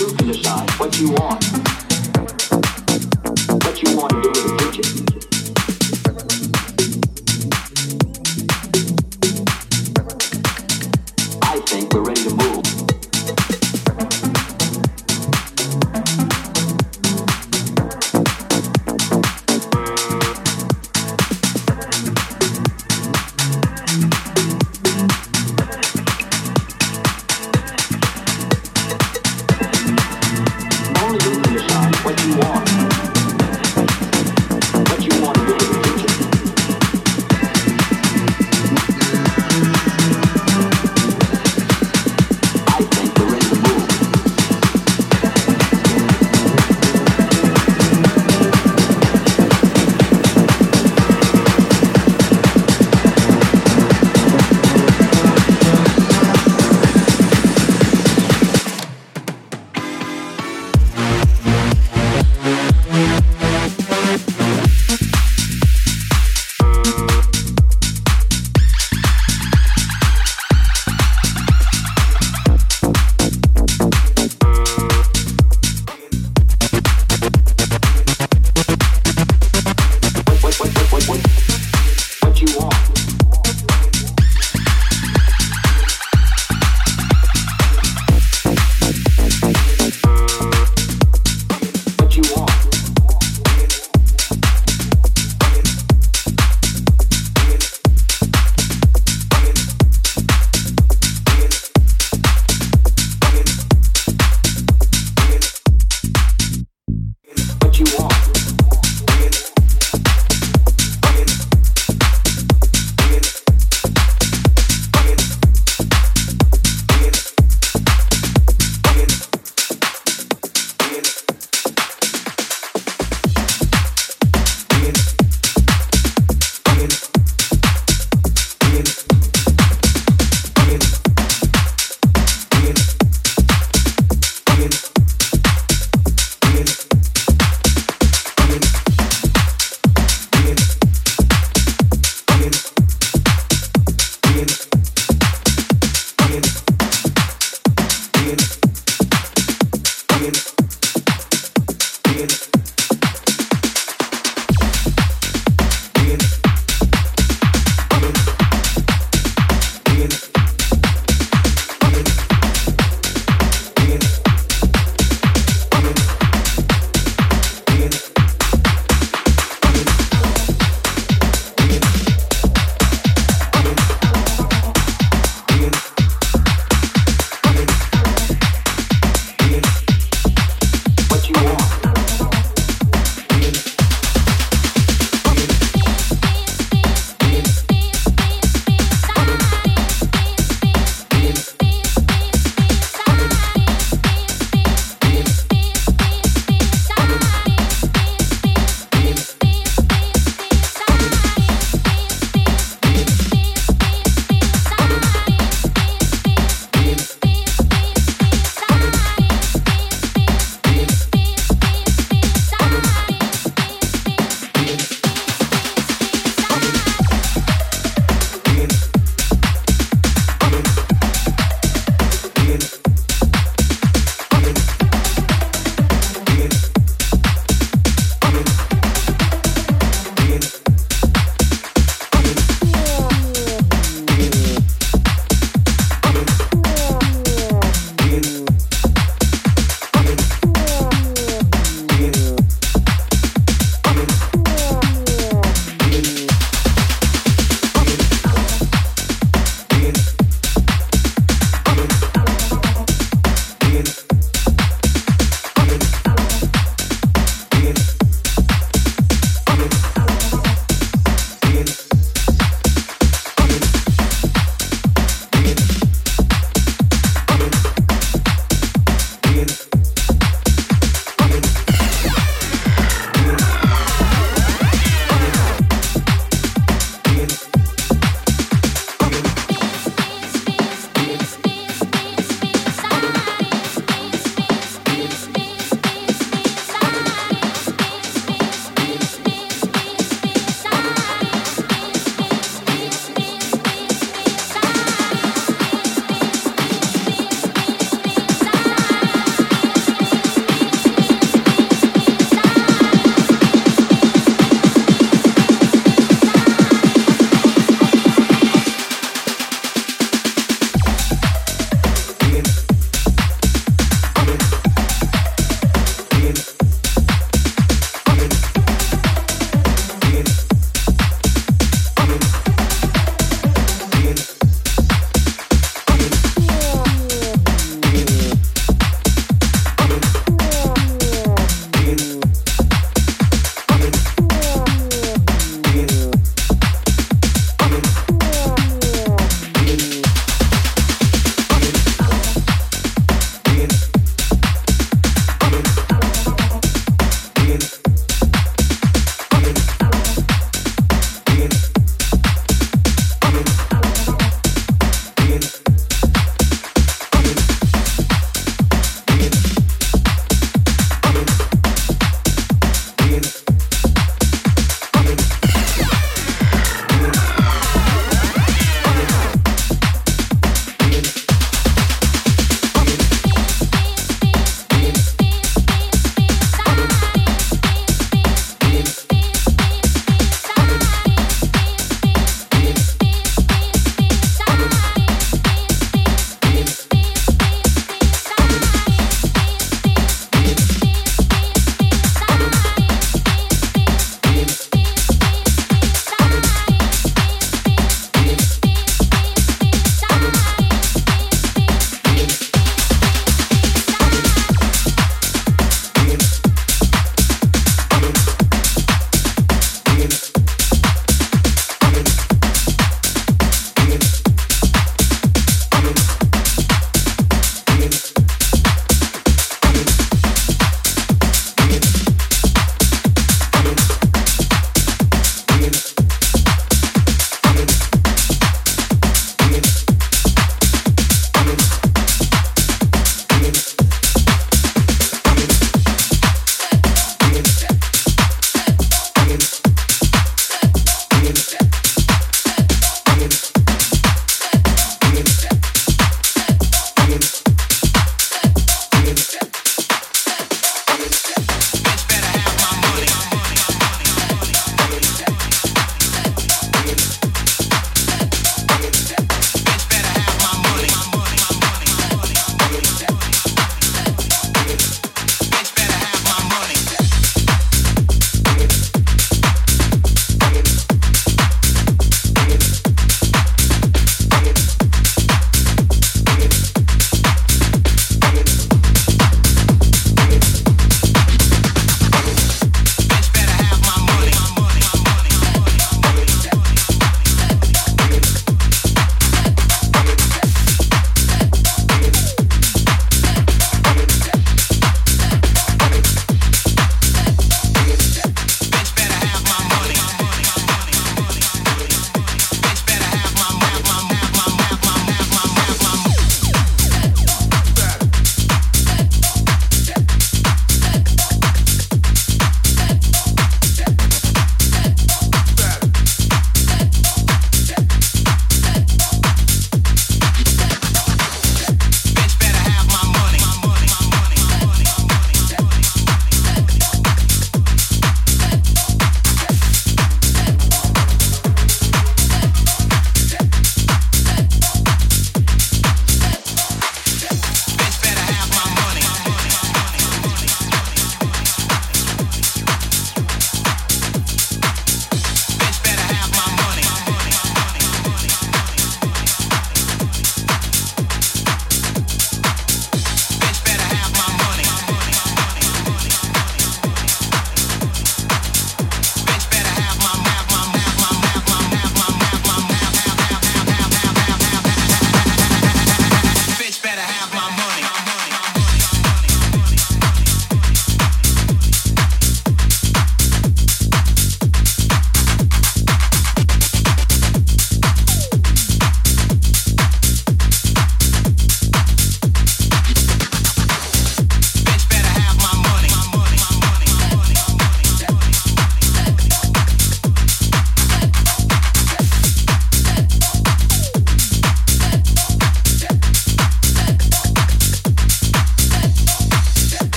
you to decide what you want. What you want to do in the future.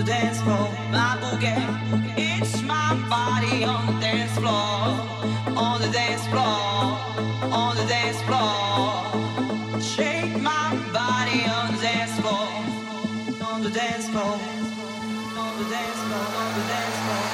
the dance floor, my boogie. It's my body on the dance floor, on the dance floor, on the dance floor. Shake my body on the dance floor, on the dance floor, on the dance floor, on the dance floor, on the dance floor.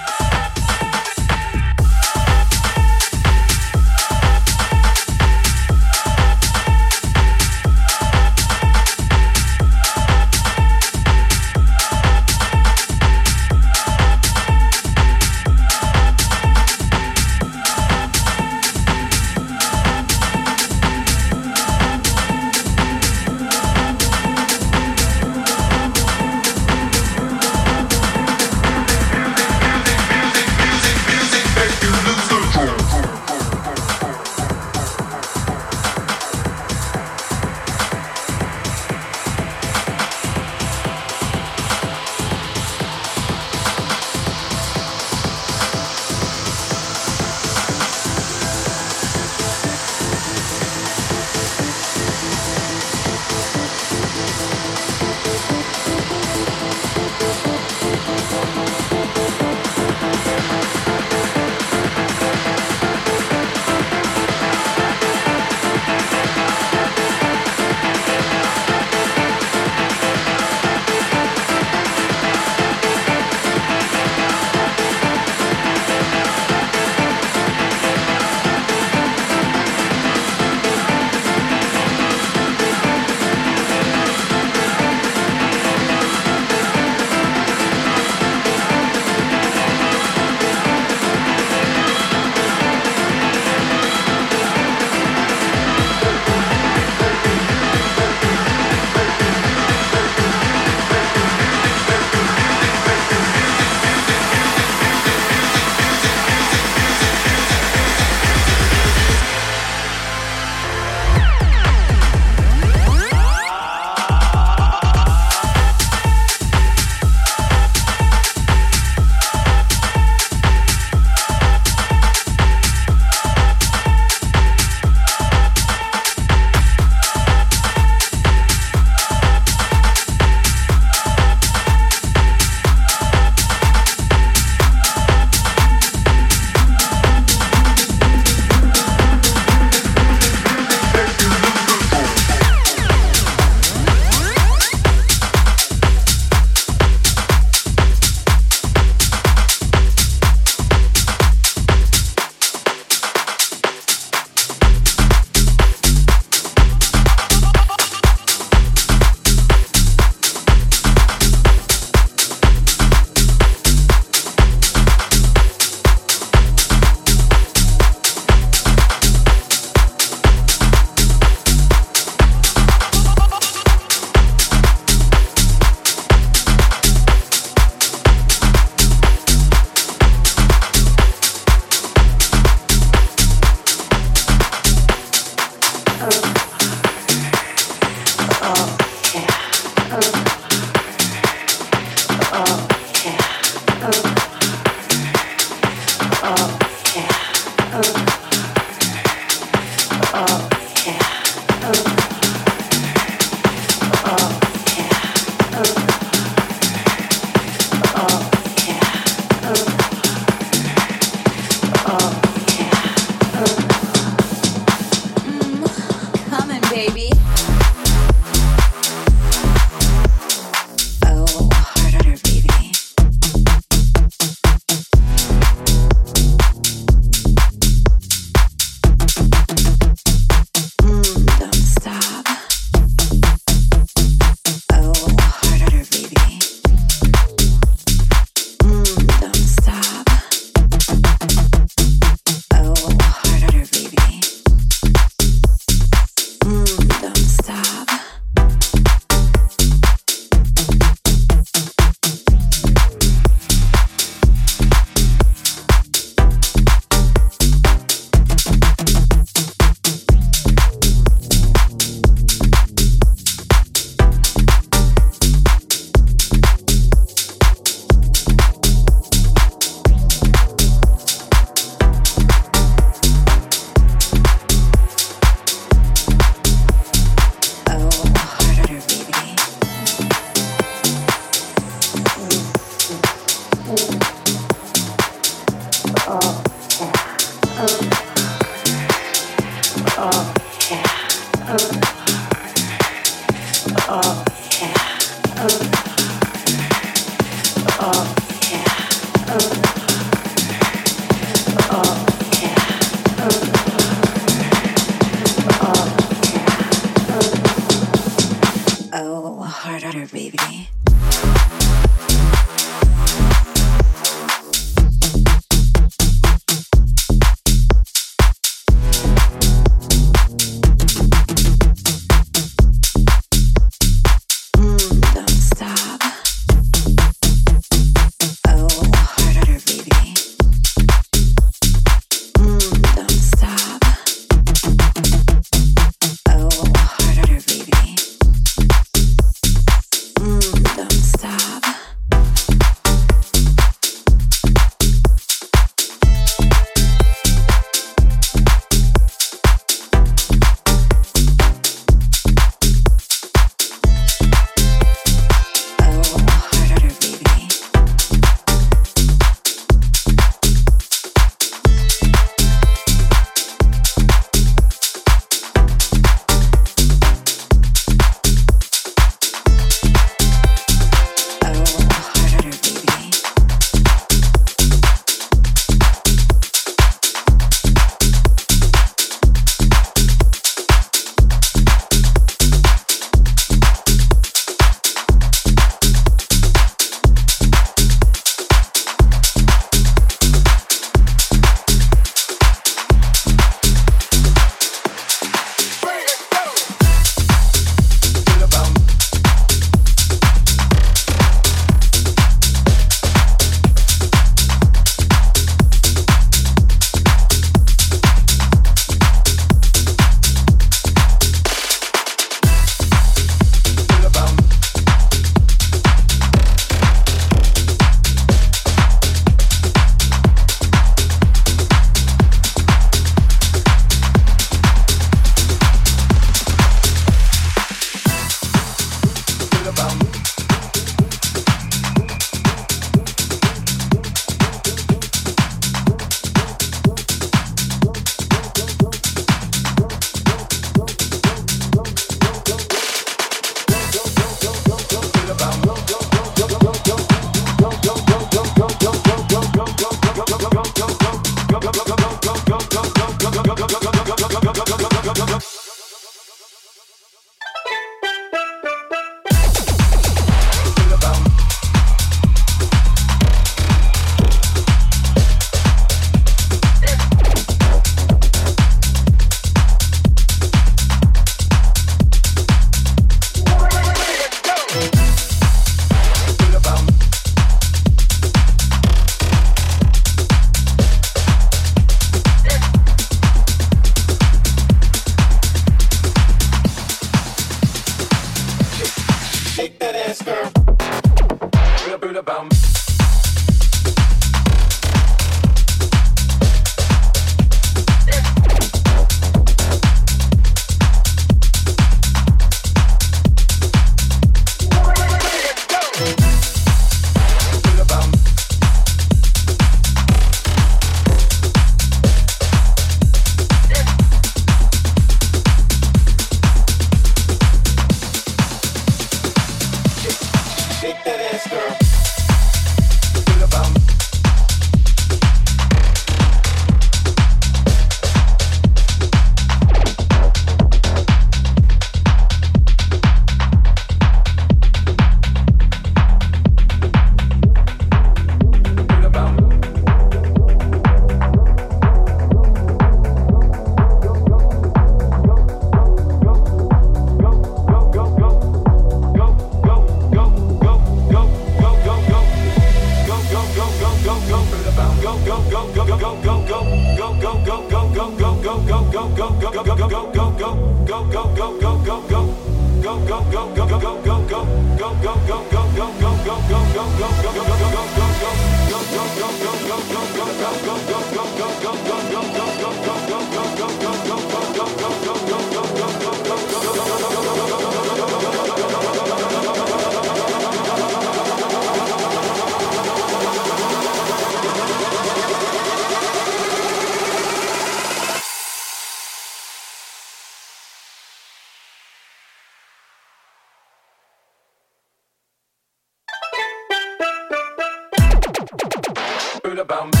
heard about me.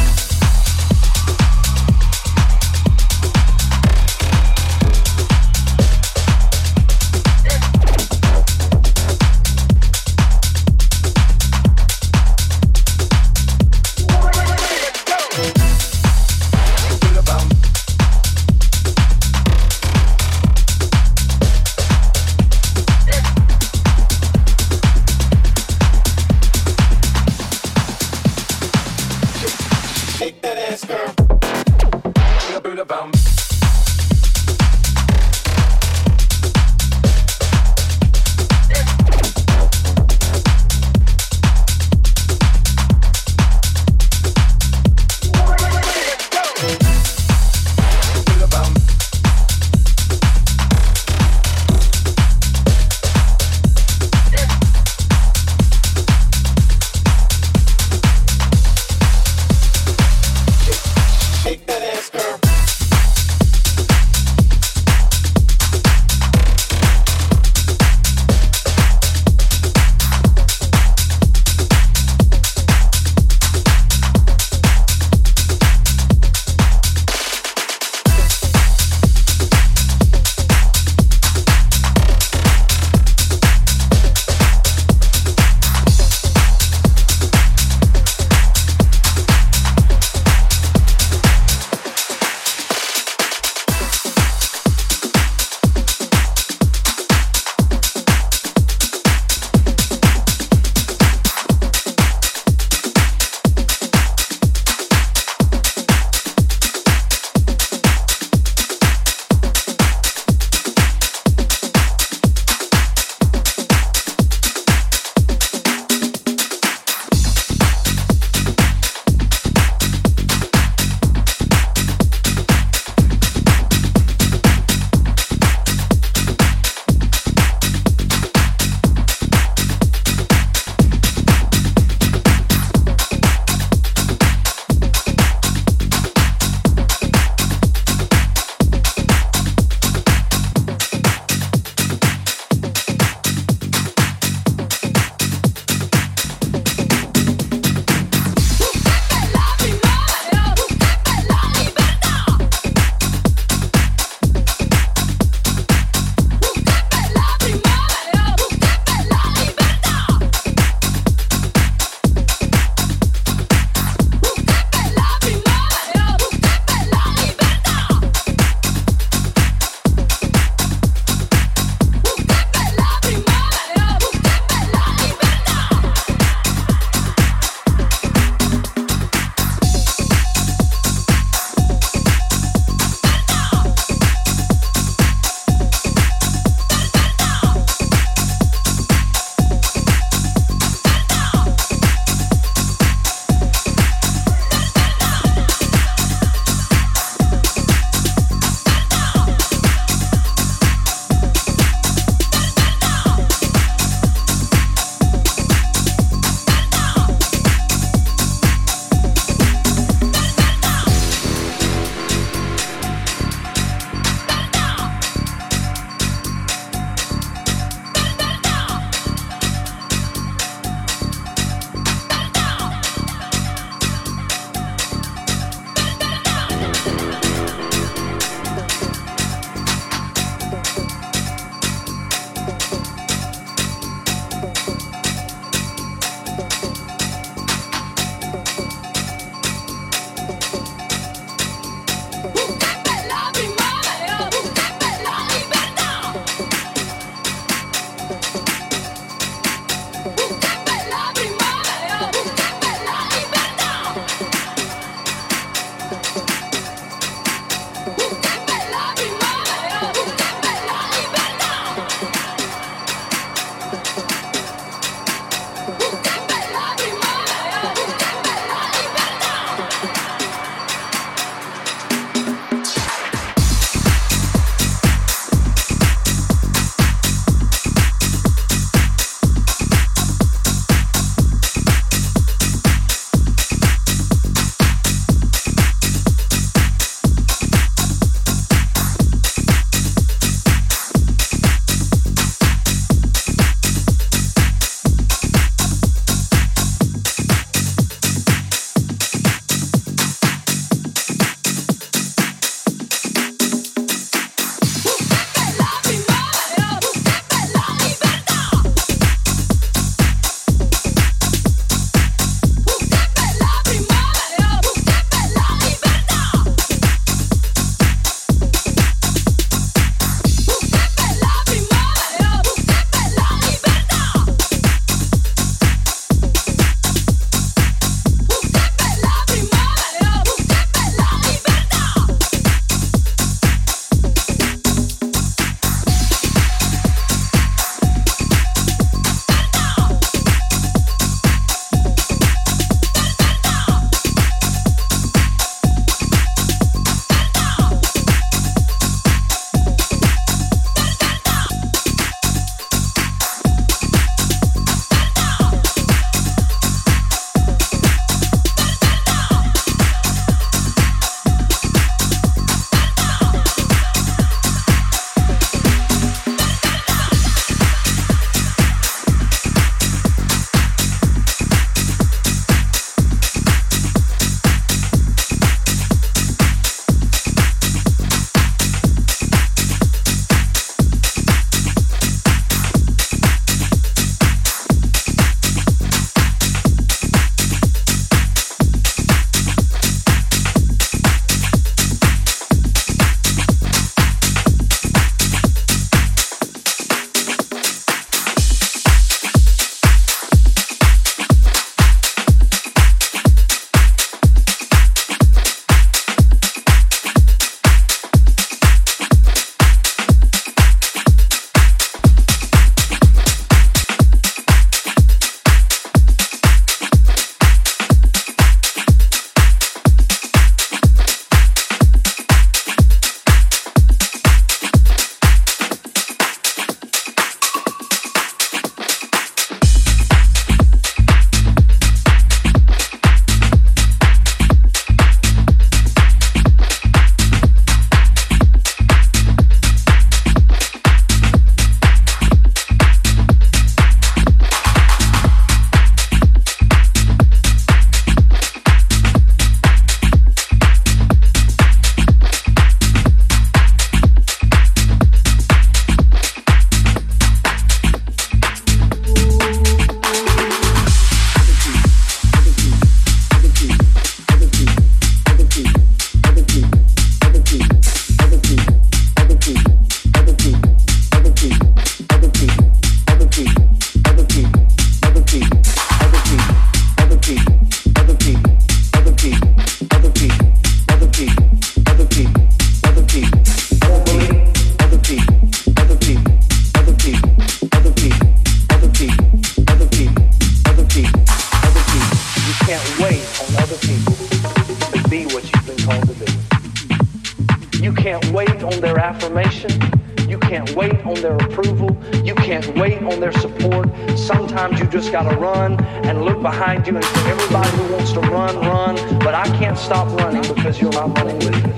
their approval. You can't wait on their support. Sometimes you just gotta run and look behind you and say, everybody who wants to run, run. But I can't stop running because you're not running with me.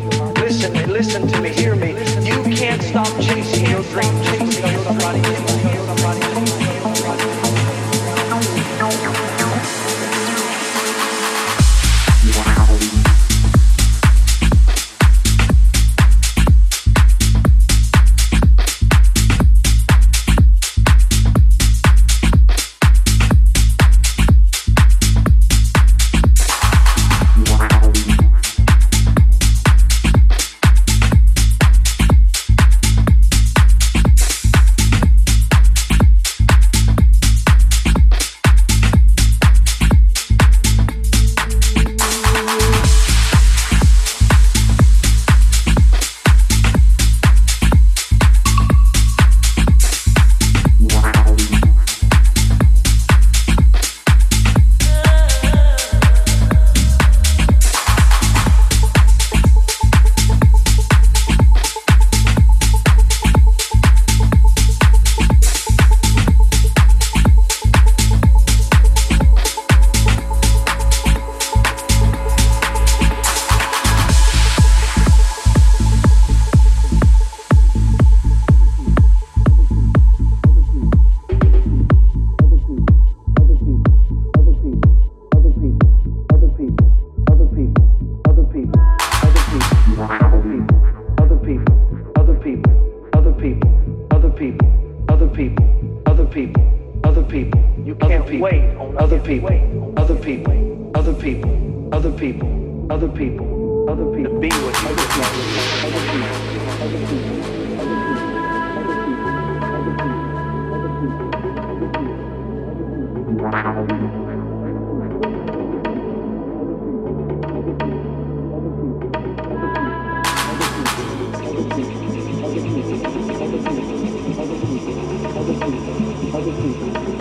Listen to me, hear me. You can't stop chasing your dream, chasing your somebody. Other people.